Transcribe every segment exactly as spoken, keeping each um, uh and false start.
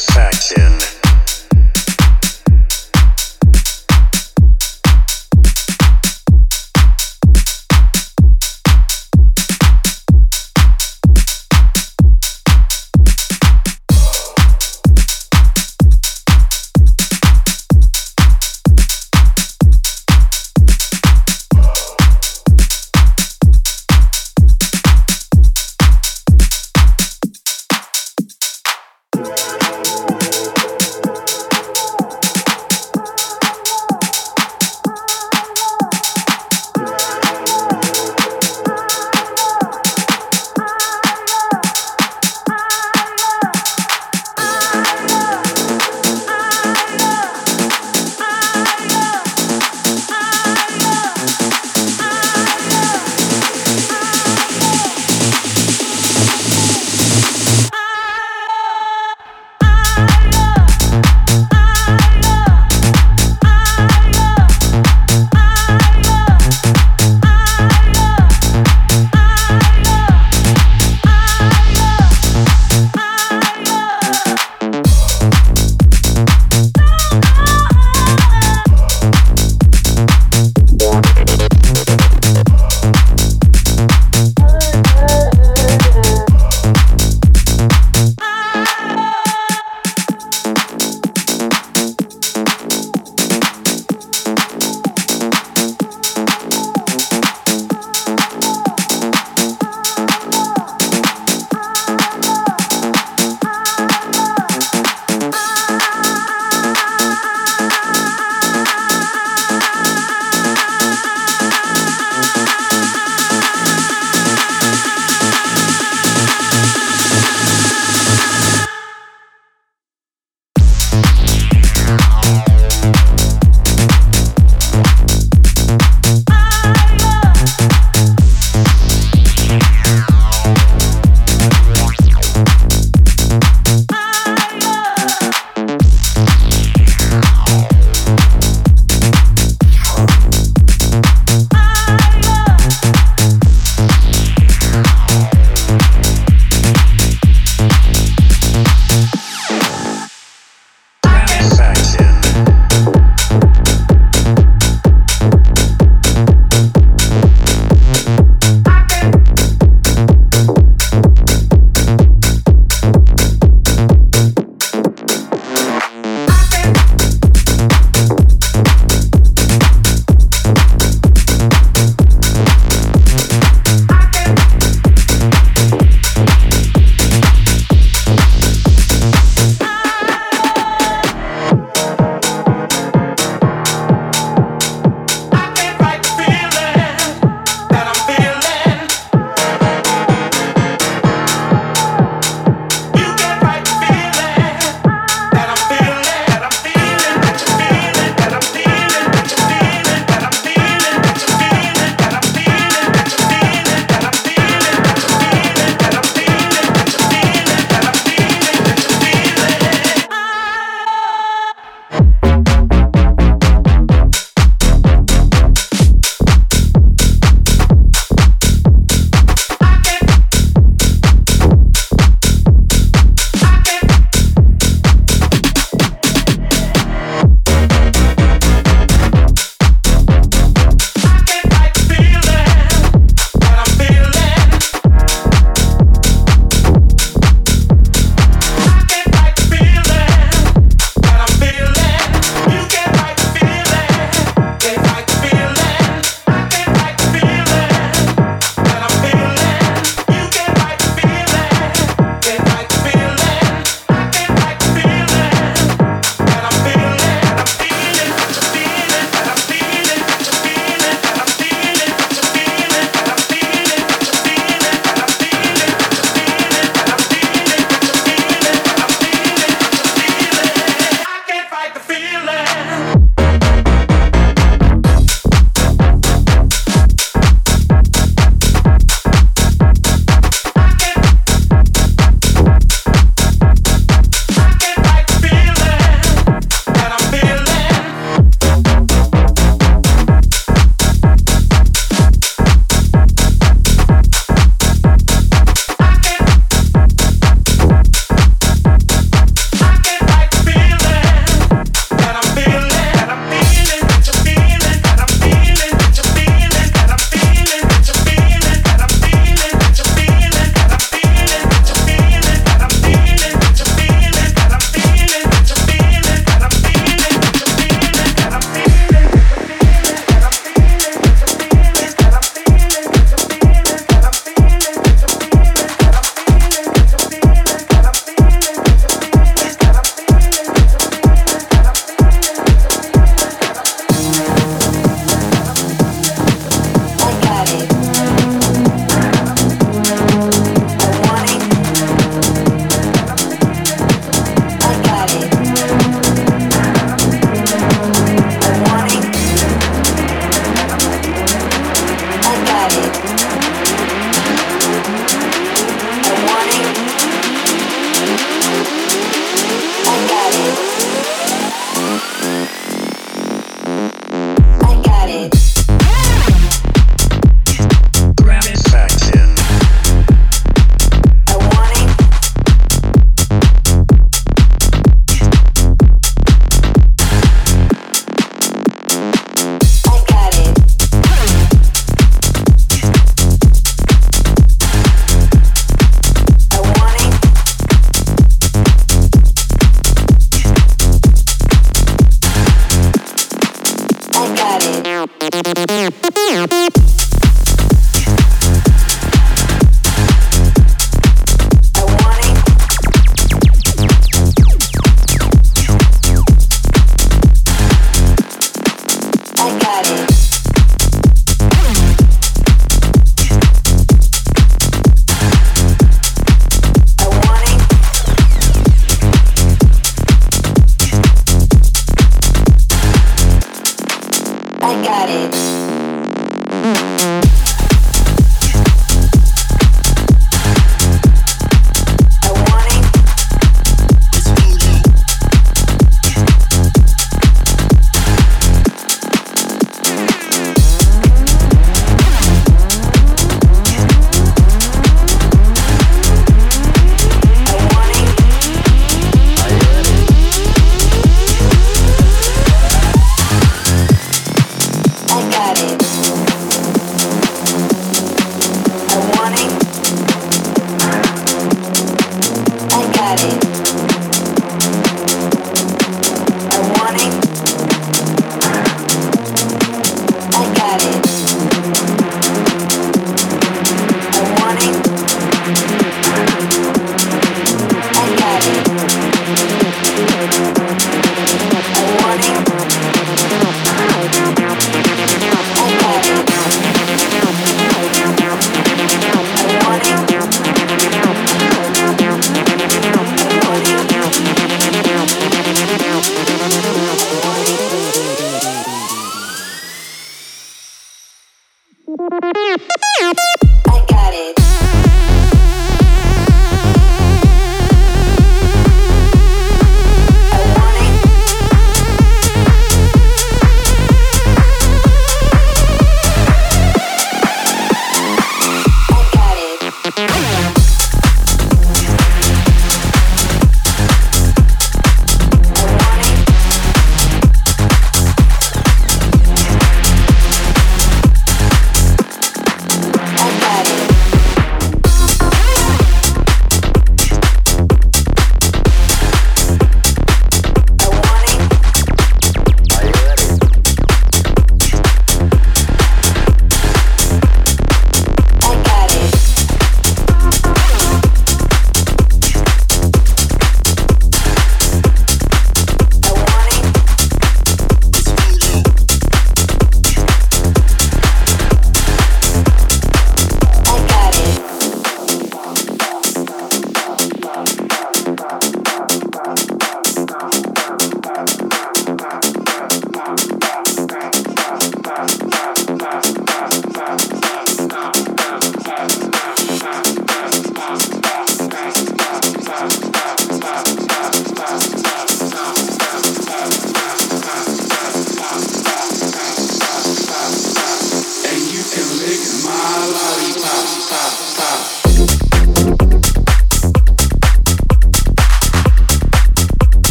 satisfaction. We'll be right back.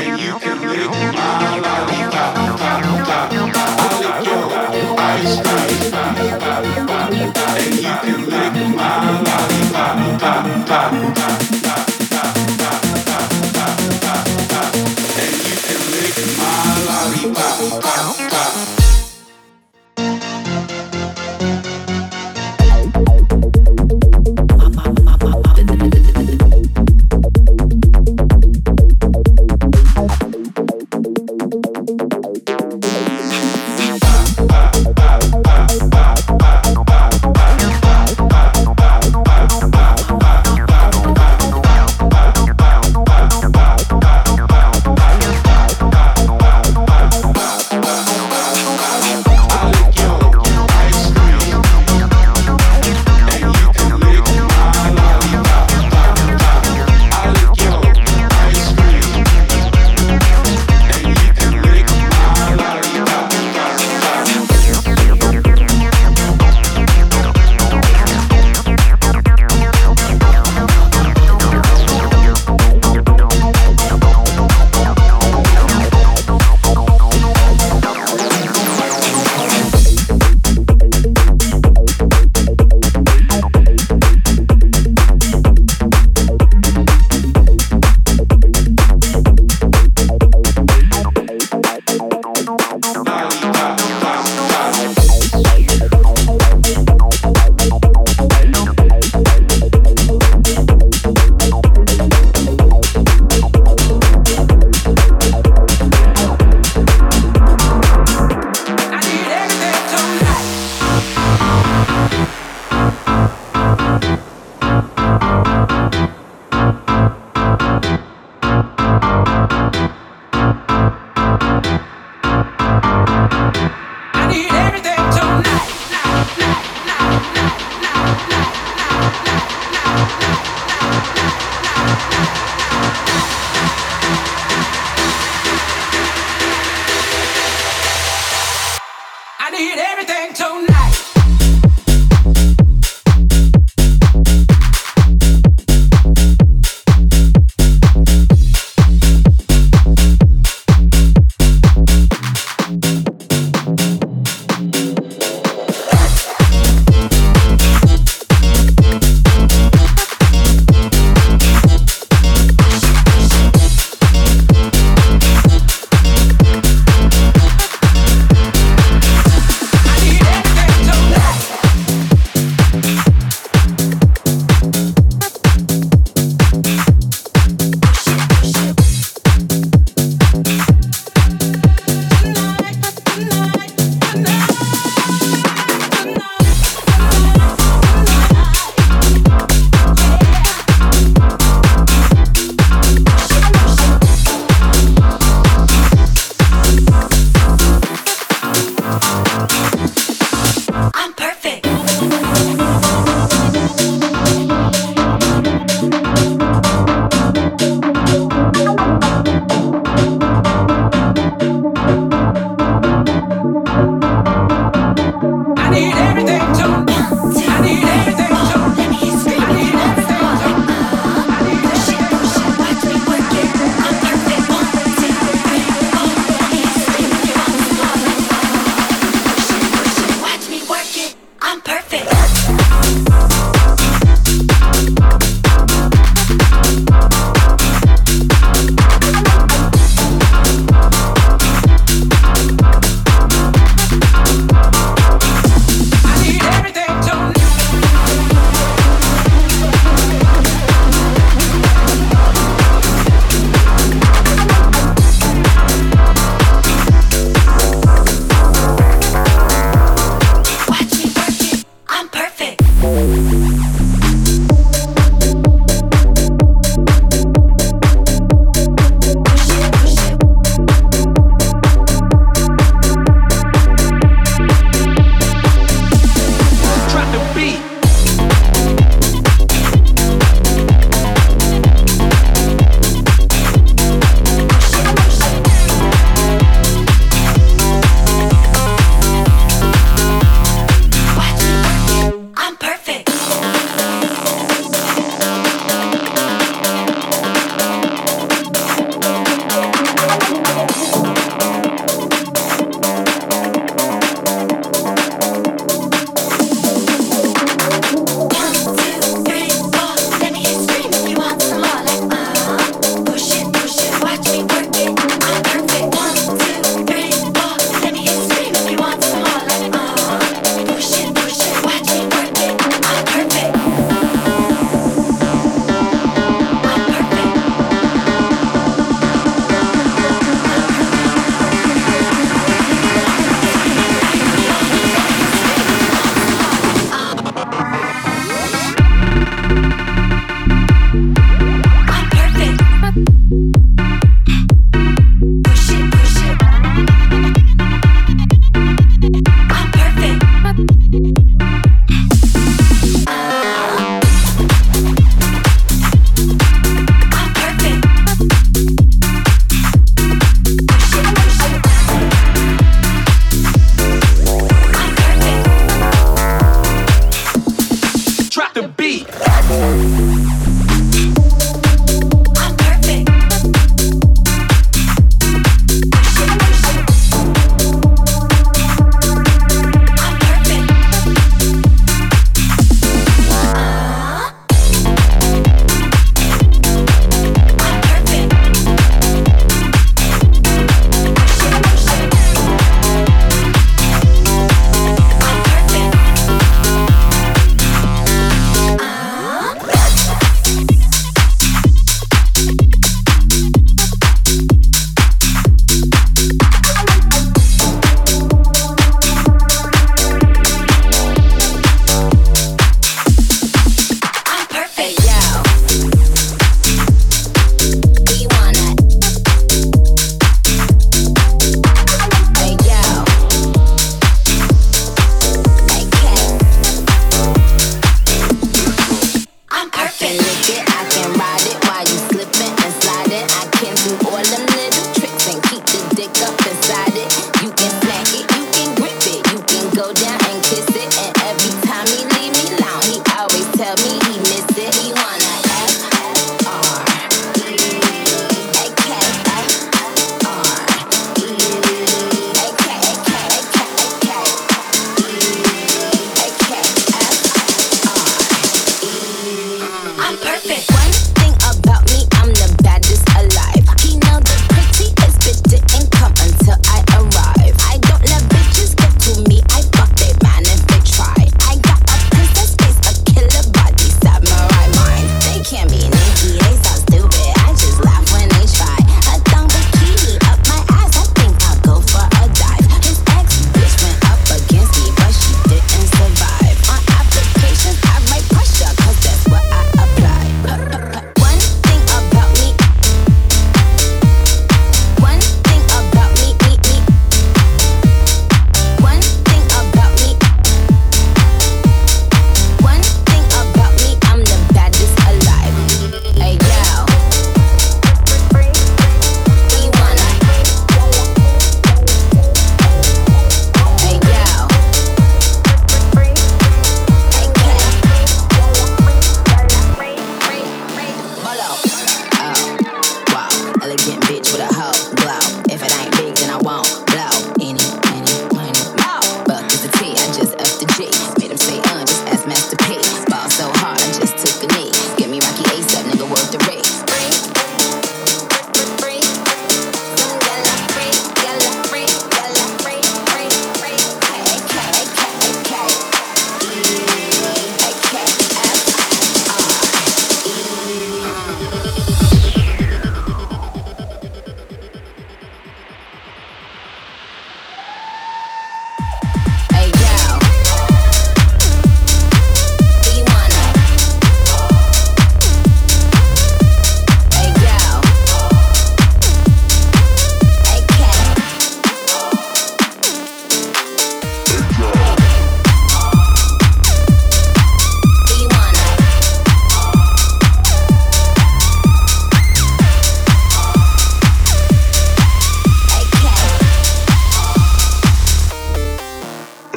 And you can lick my lollipop. I lick your need everything tonight.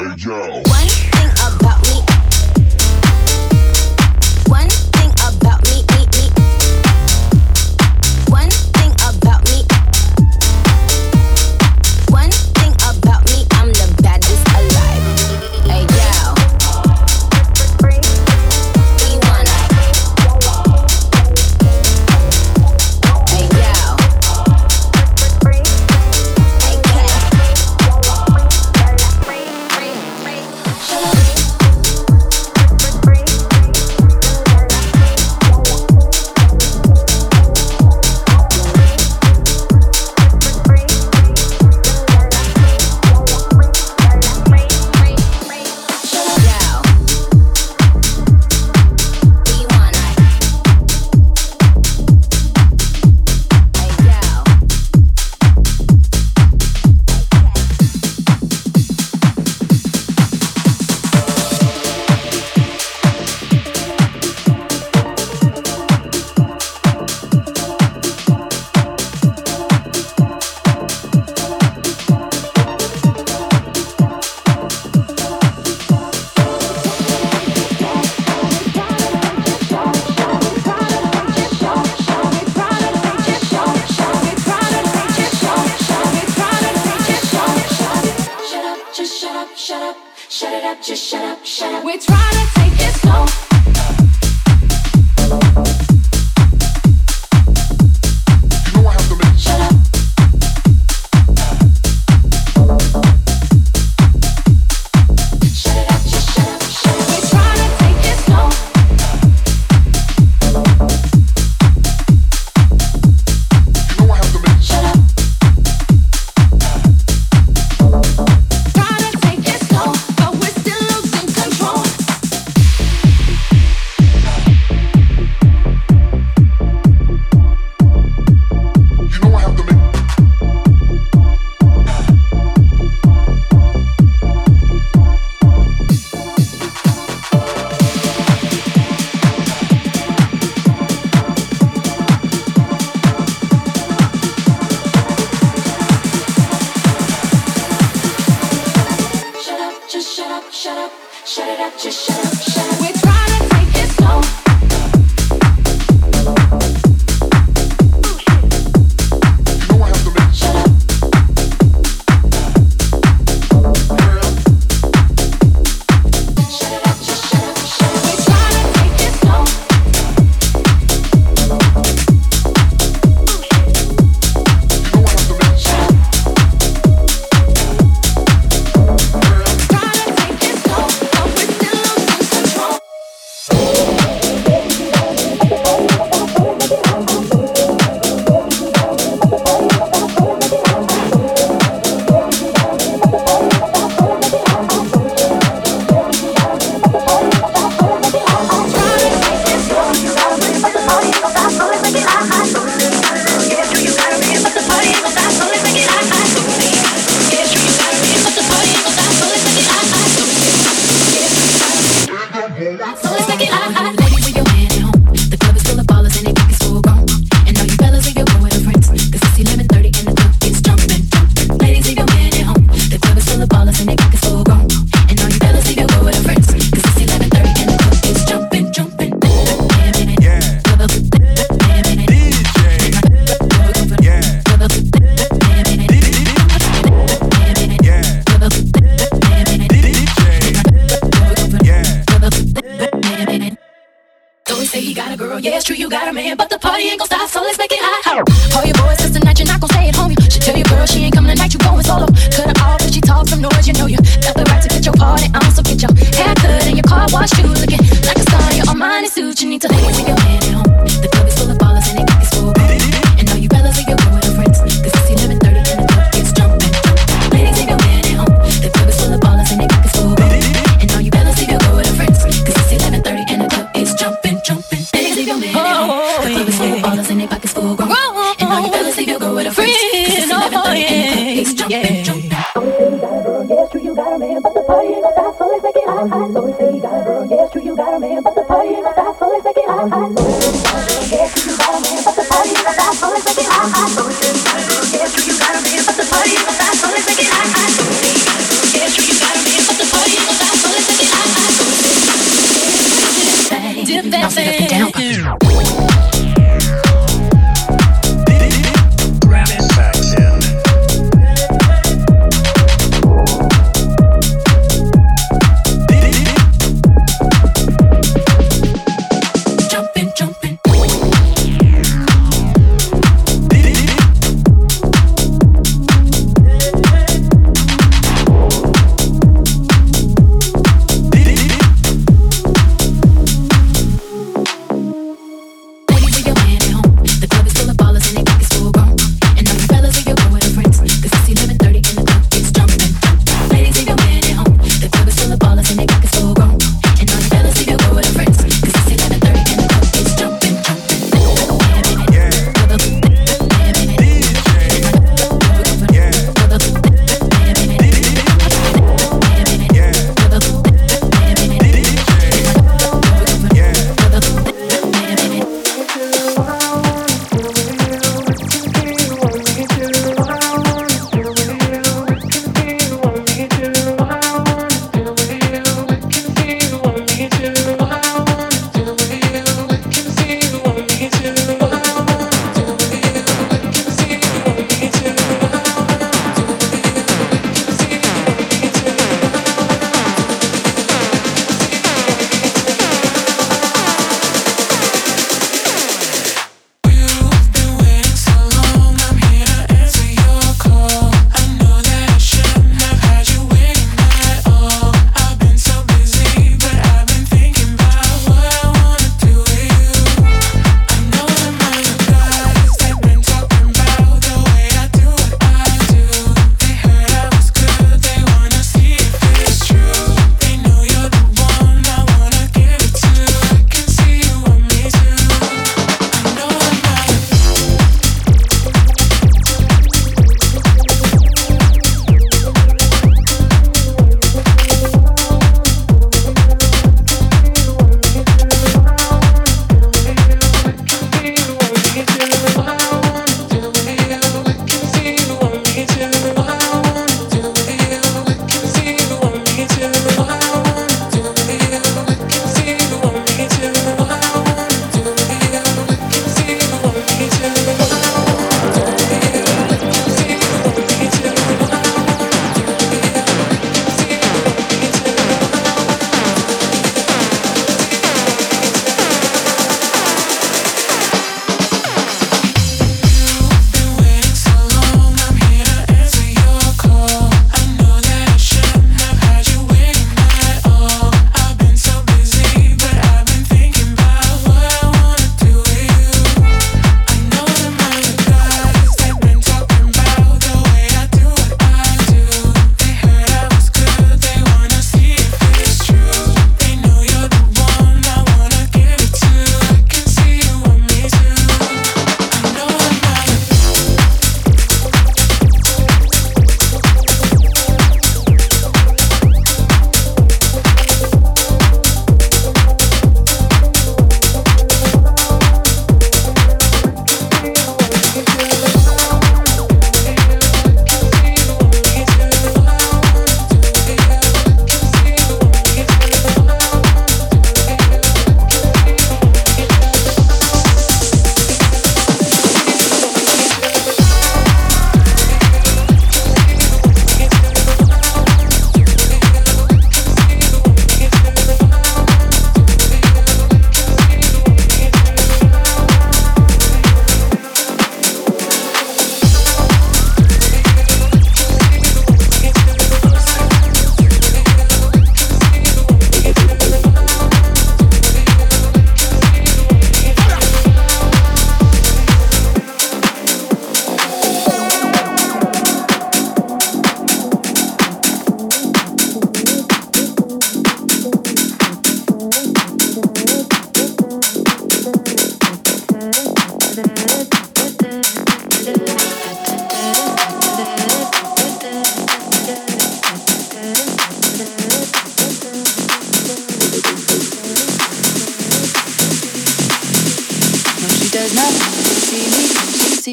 Hey, yo. One thing about me. One thing about me, me, me. One thing about me. One thing about me, I'm the baddest alive. Hey,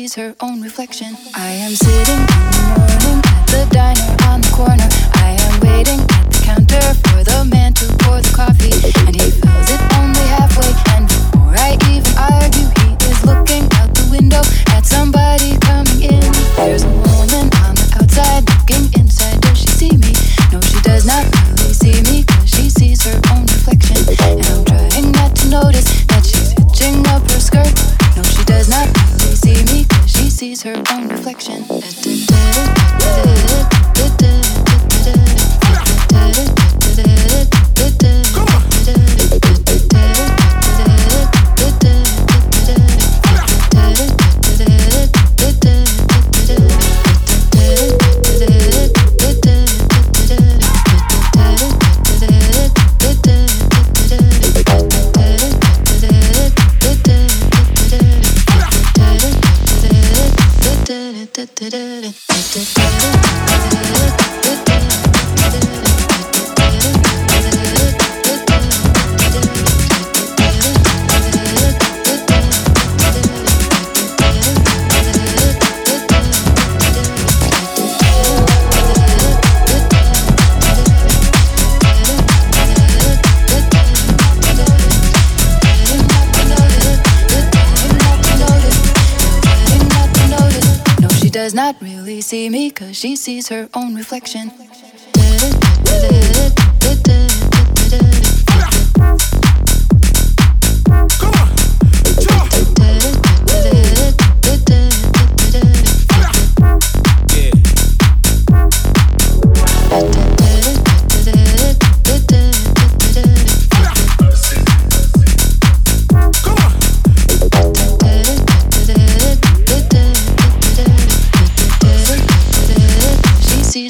sees her own reflection. I am sitting in the morning at the diner on the corner. I am waiting at the counter for the man to pour the coffee, and he fills it only halfway. And before I even argue, he is looking out the window at somebody coming in. There's a woman on the outside looking inside. Does she see me? No, she does not really see me, 'cause she sees her own reflection. And I'm trying not to notice that she's hitching up her skirt. No, she does not really see me, 'cause she sees her own reflection. Does not really see me, 'cause she sees her own reflection.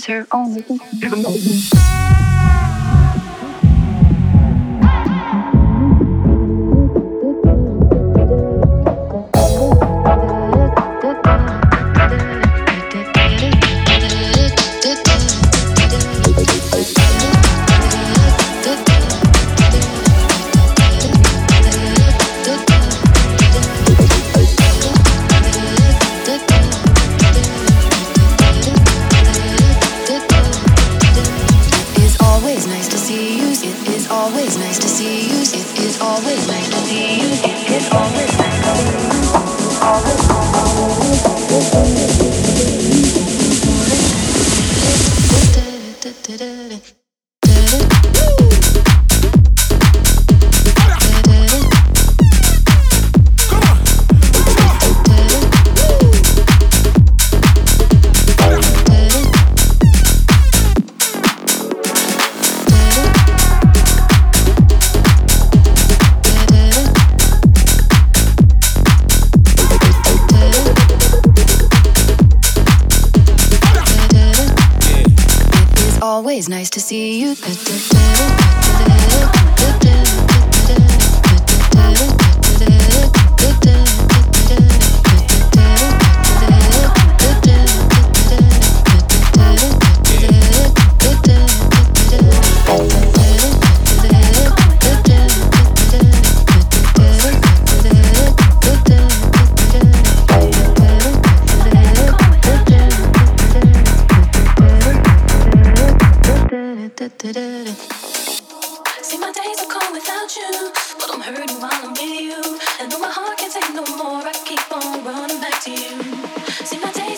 Her own. Always nice to see you. See my day.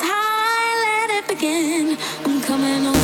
It's high, let it begin. I'm coming over.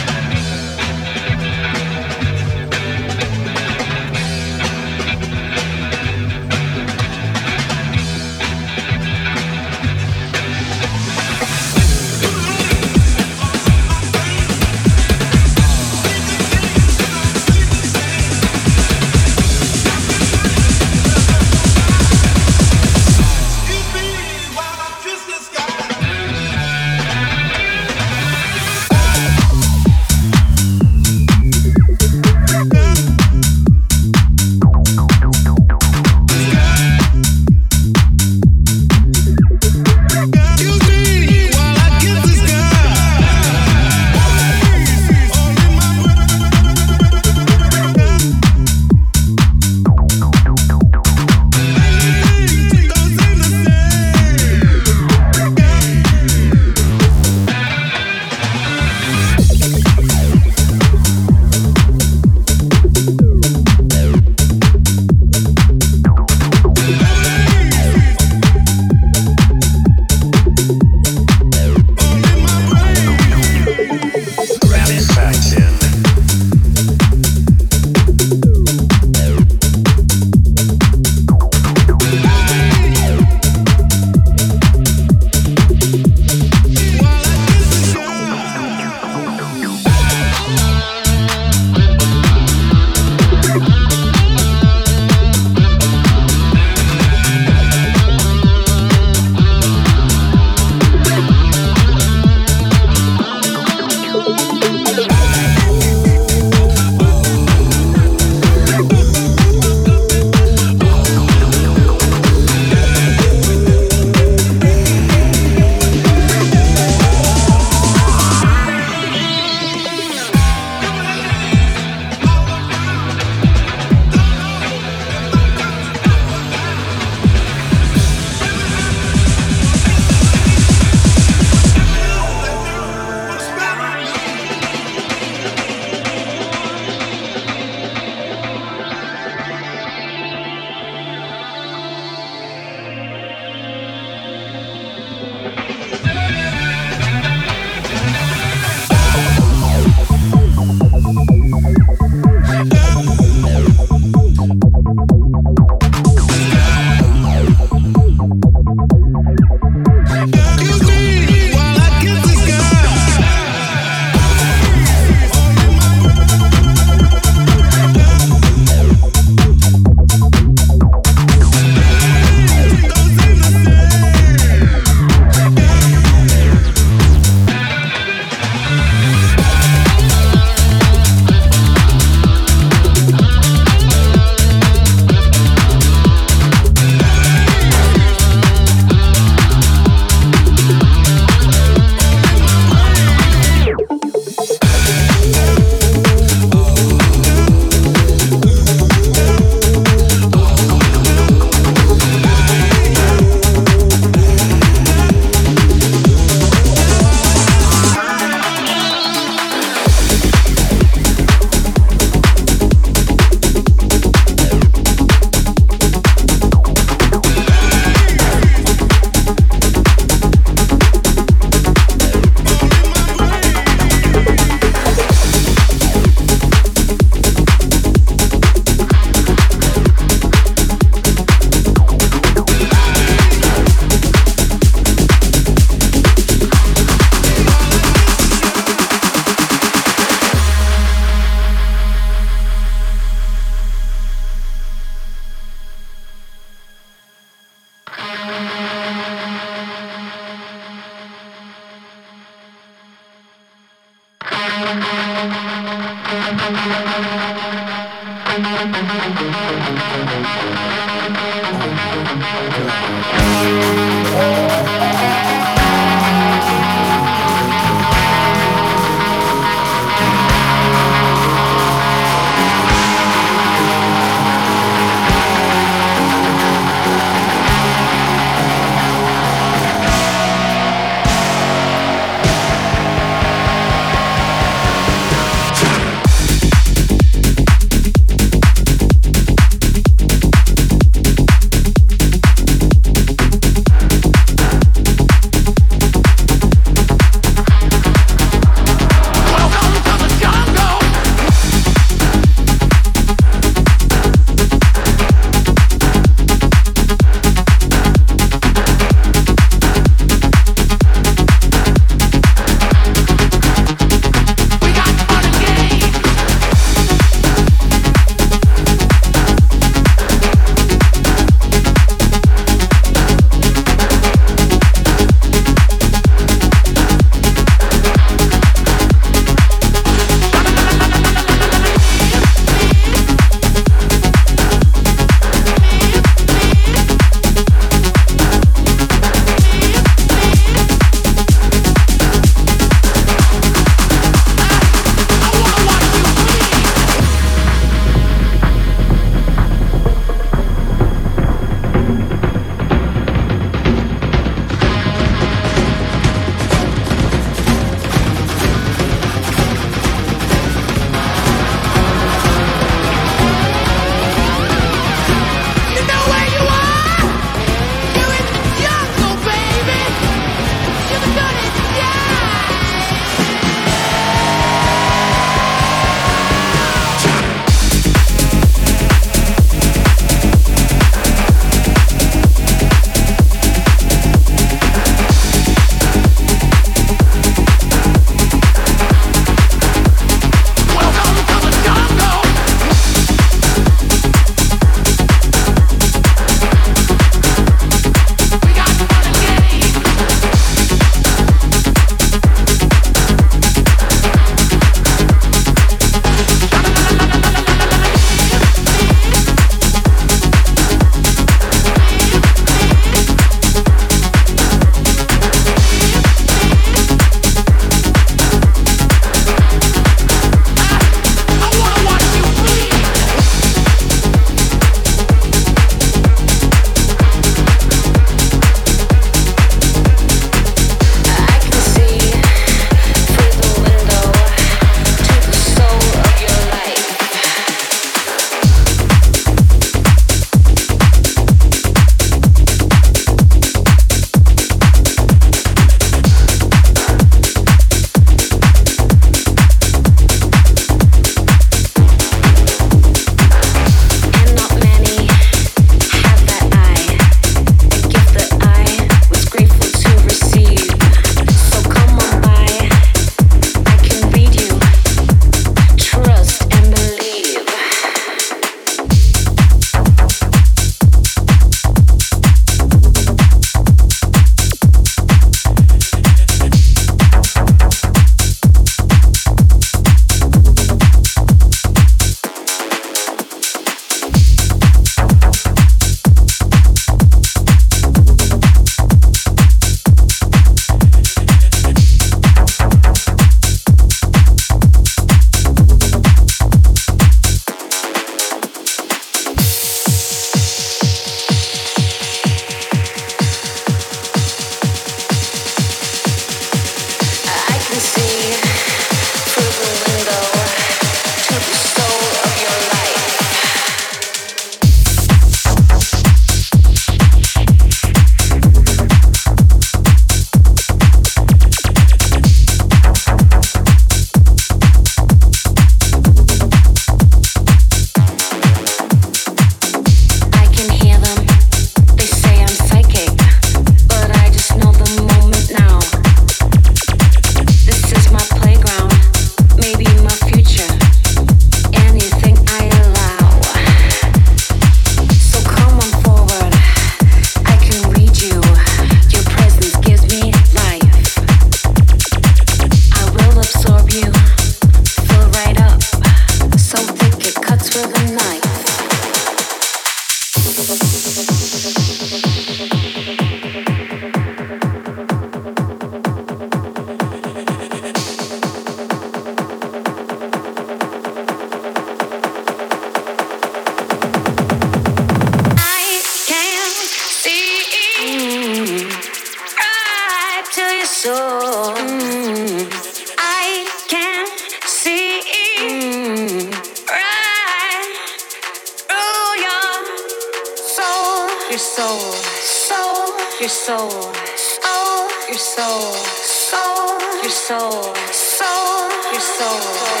your soul, soul, your soul, soul, your soul, soul, your soul, soul, your soul.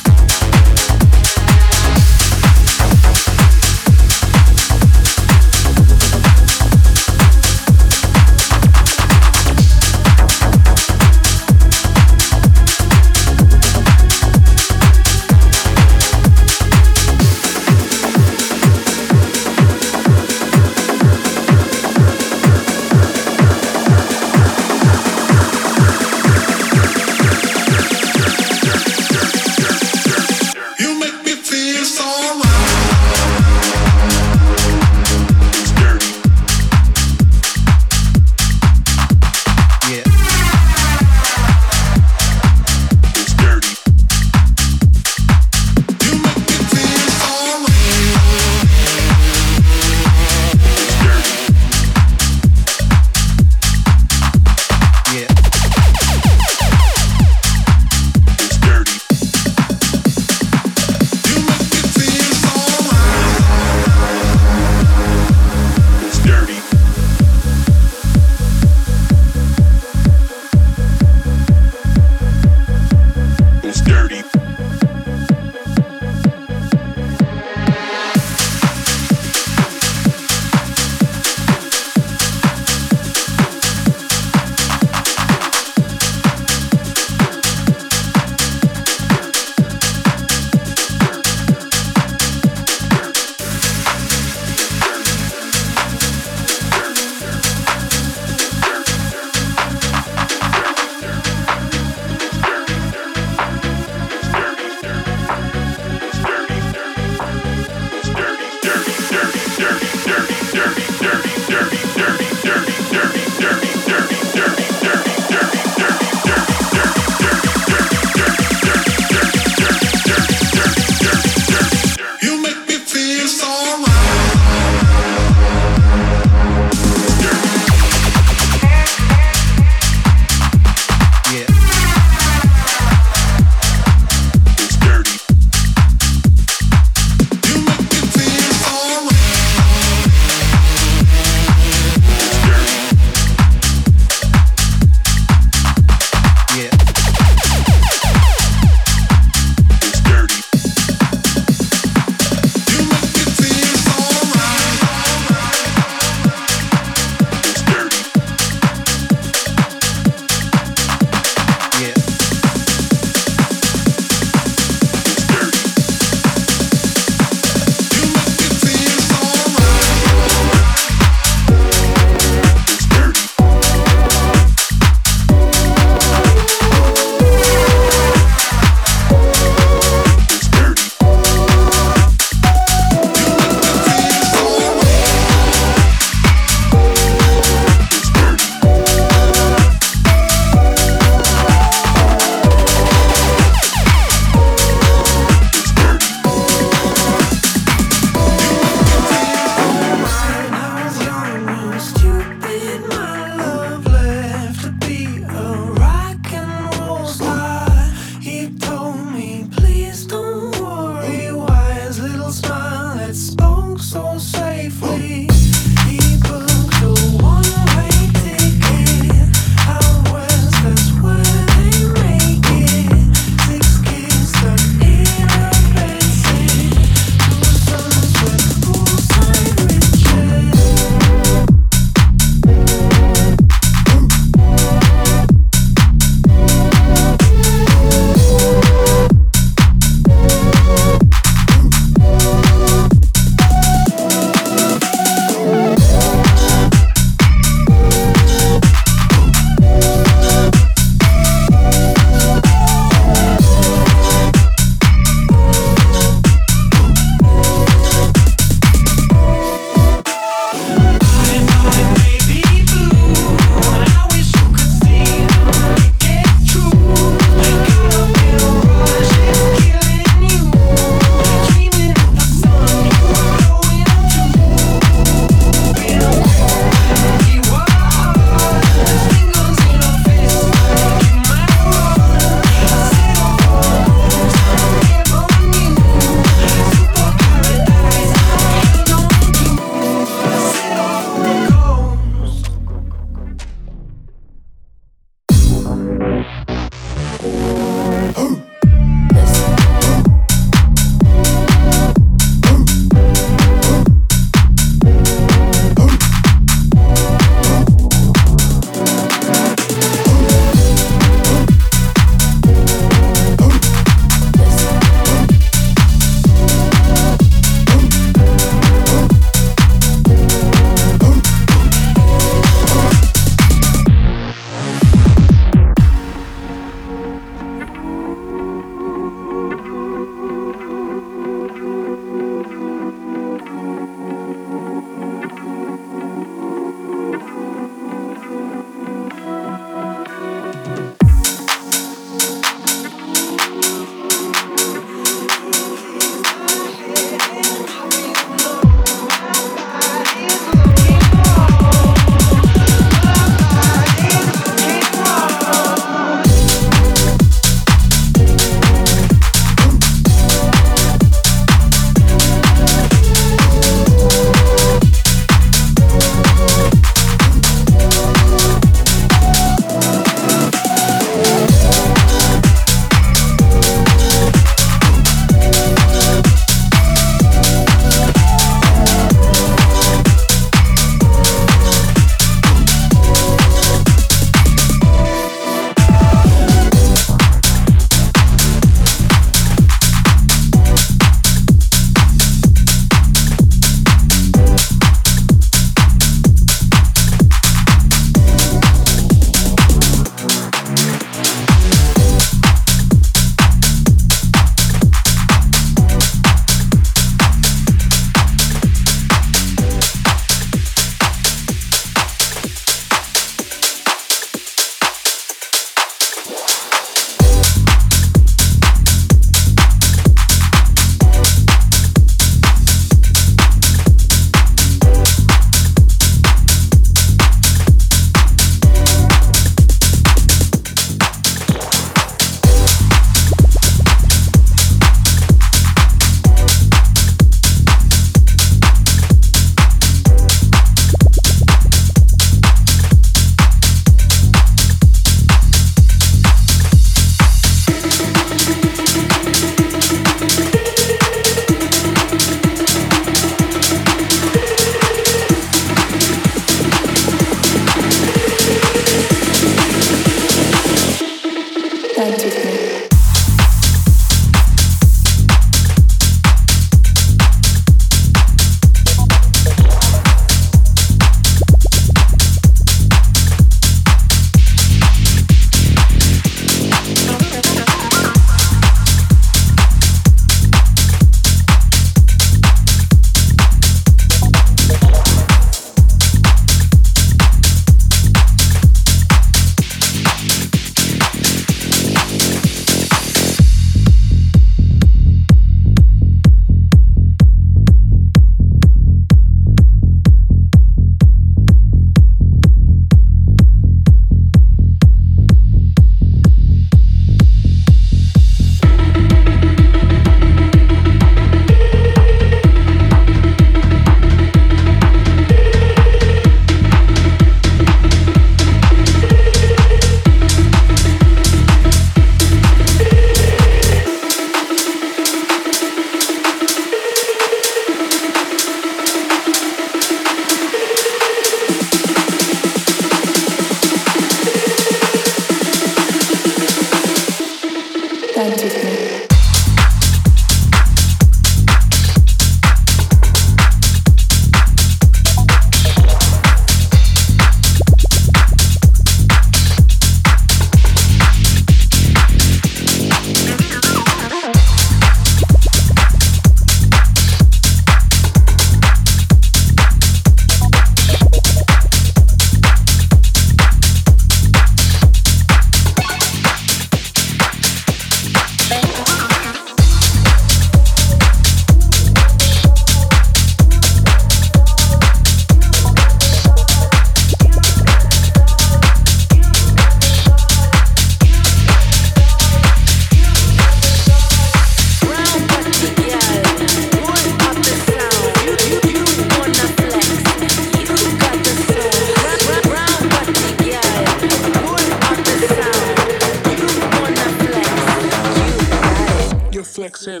you're flexing.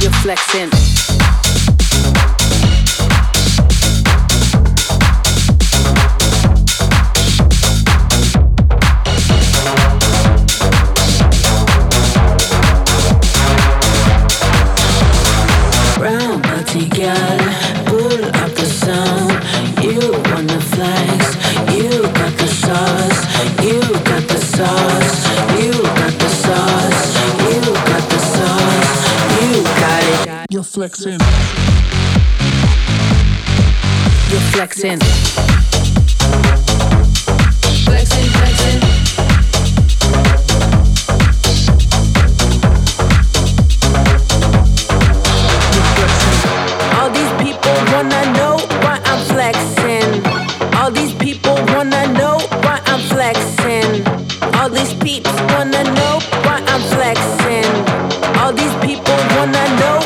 You're flexing. Flexing. You're flexing. Flexing, flexing. All these people wanna know why I'm flexing. All these people wanna know why I'm flexing. All these peeps wanna know why I'm flexing. All these people wanna know.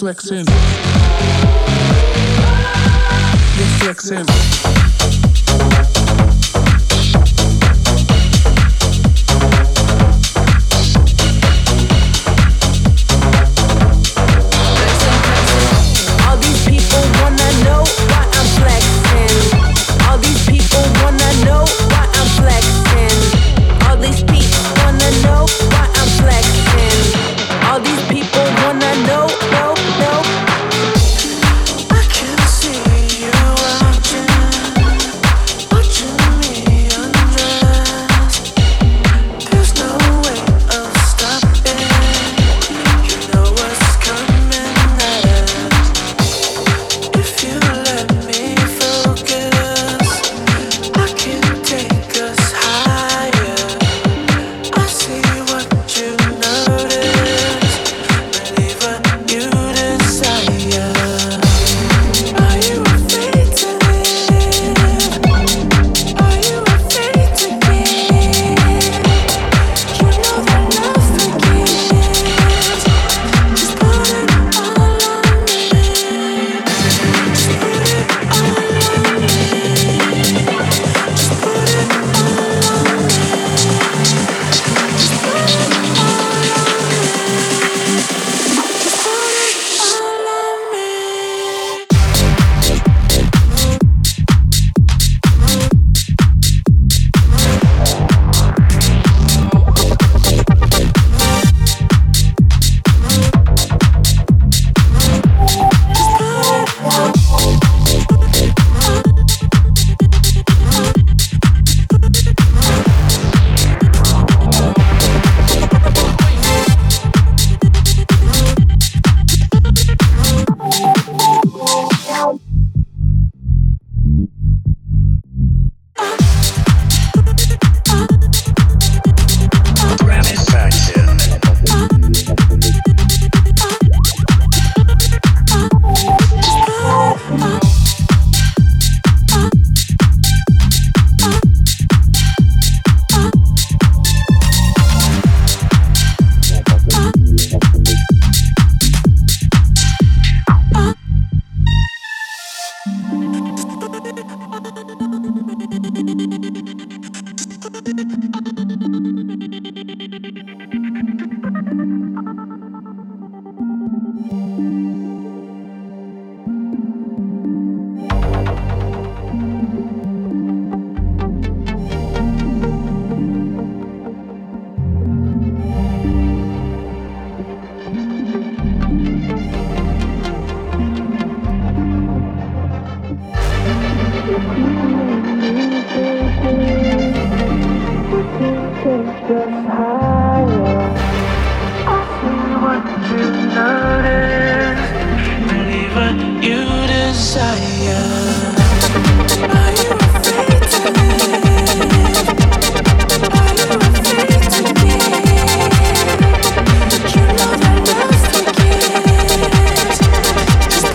Flexing. You're flexing. All these people wanna know why I'm flexing. All these people wanna know why I'm flexing. All these people wanna know why I'm flexing. All these people wanna know. notice, believe what you desire. Are you afraid to live? Are you afraid to give? You know that love's the gift. Just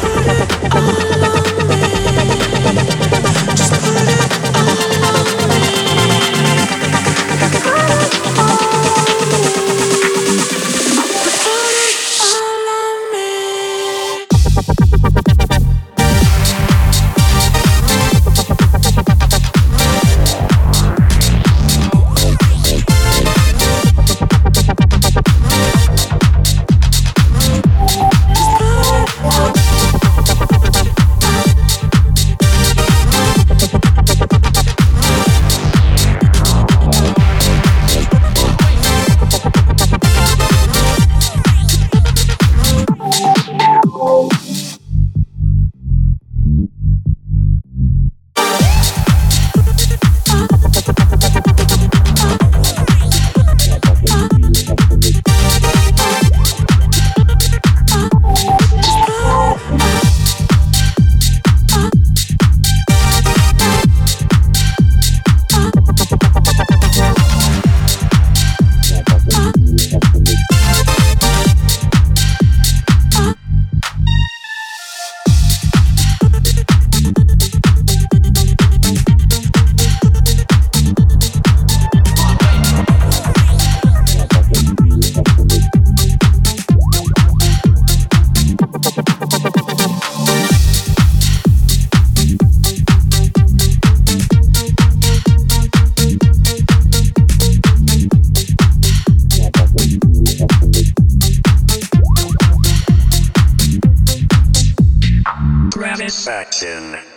put it all on me. Just put it all on me. Just put it action.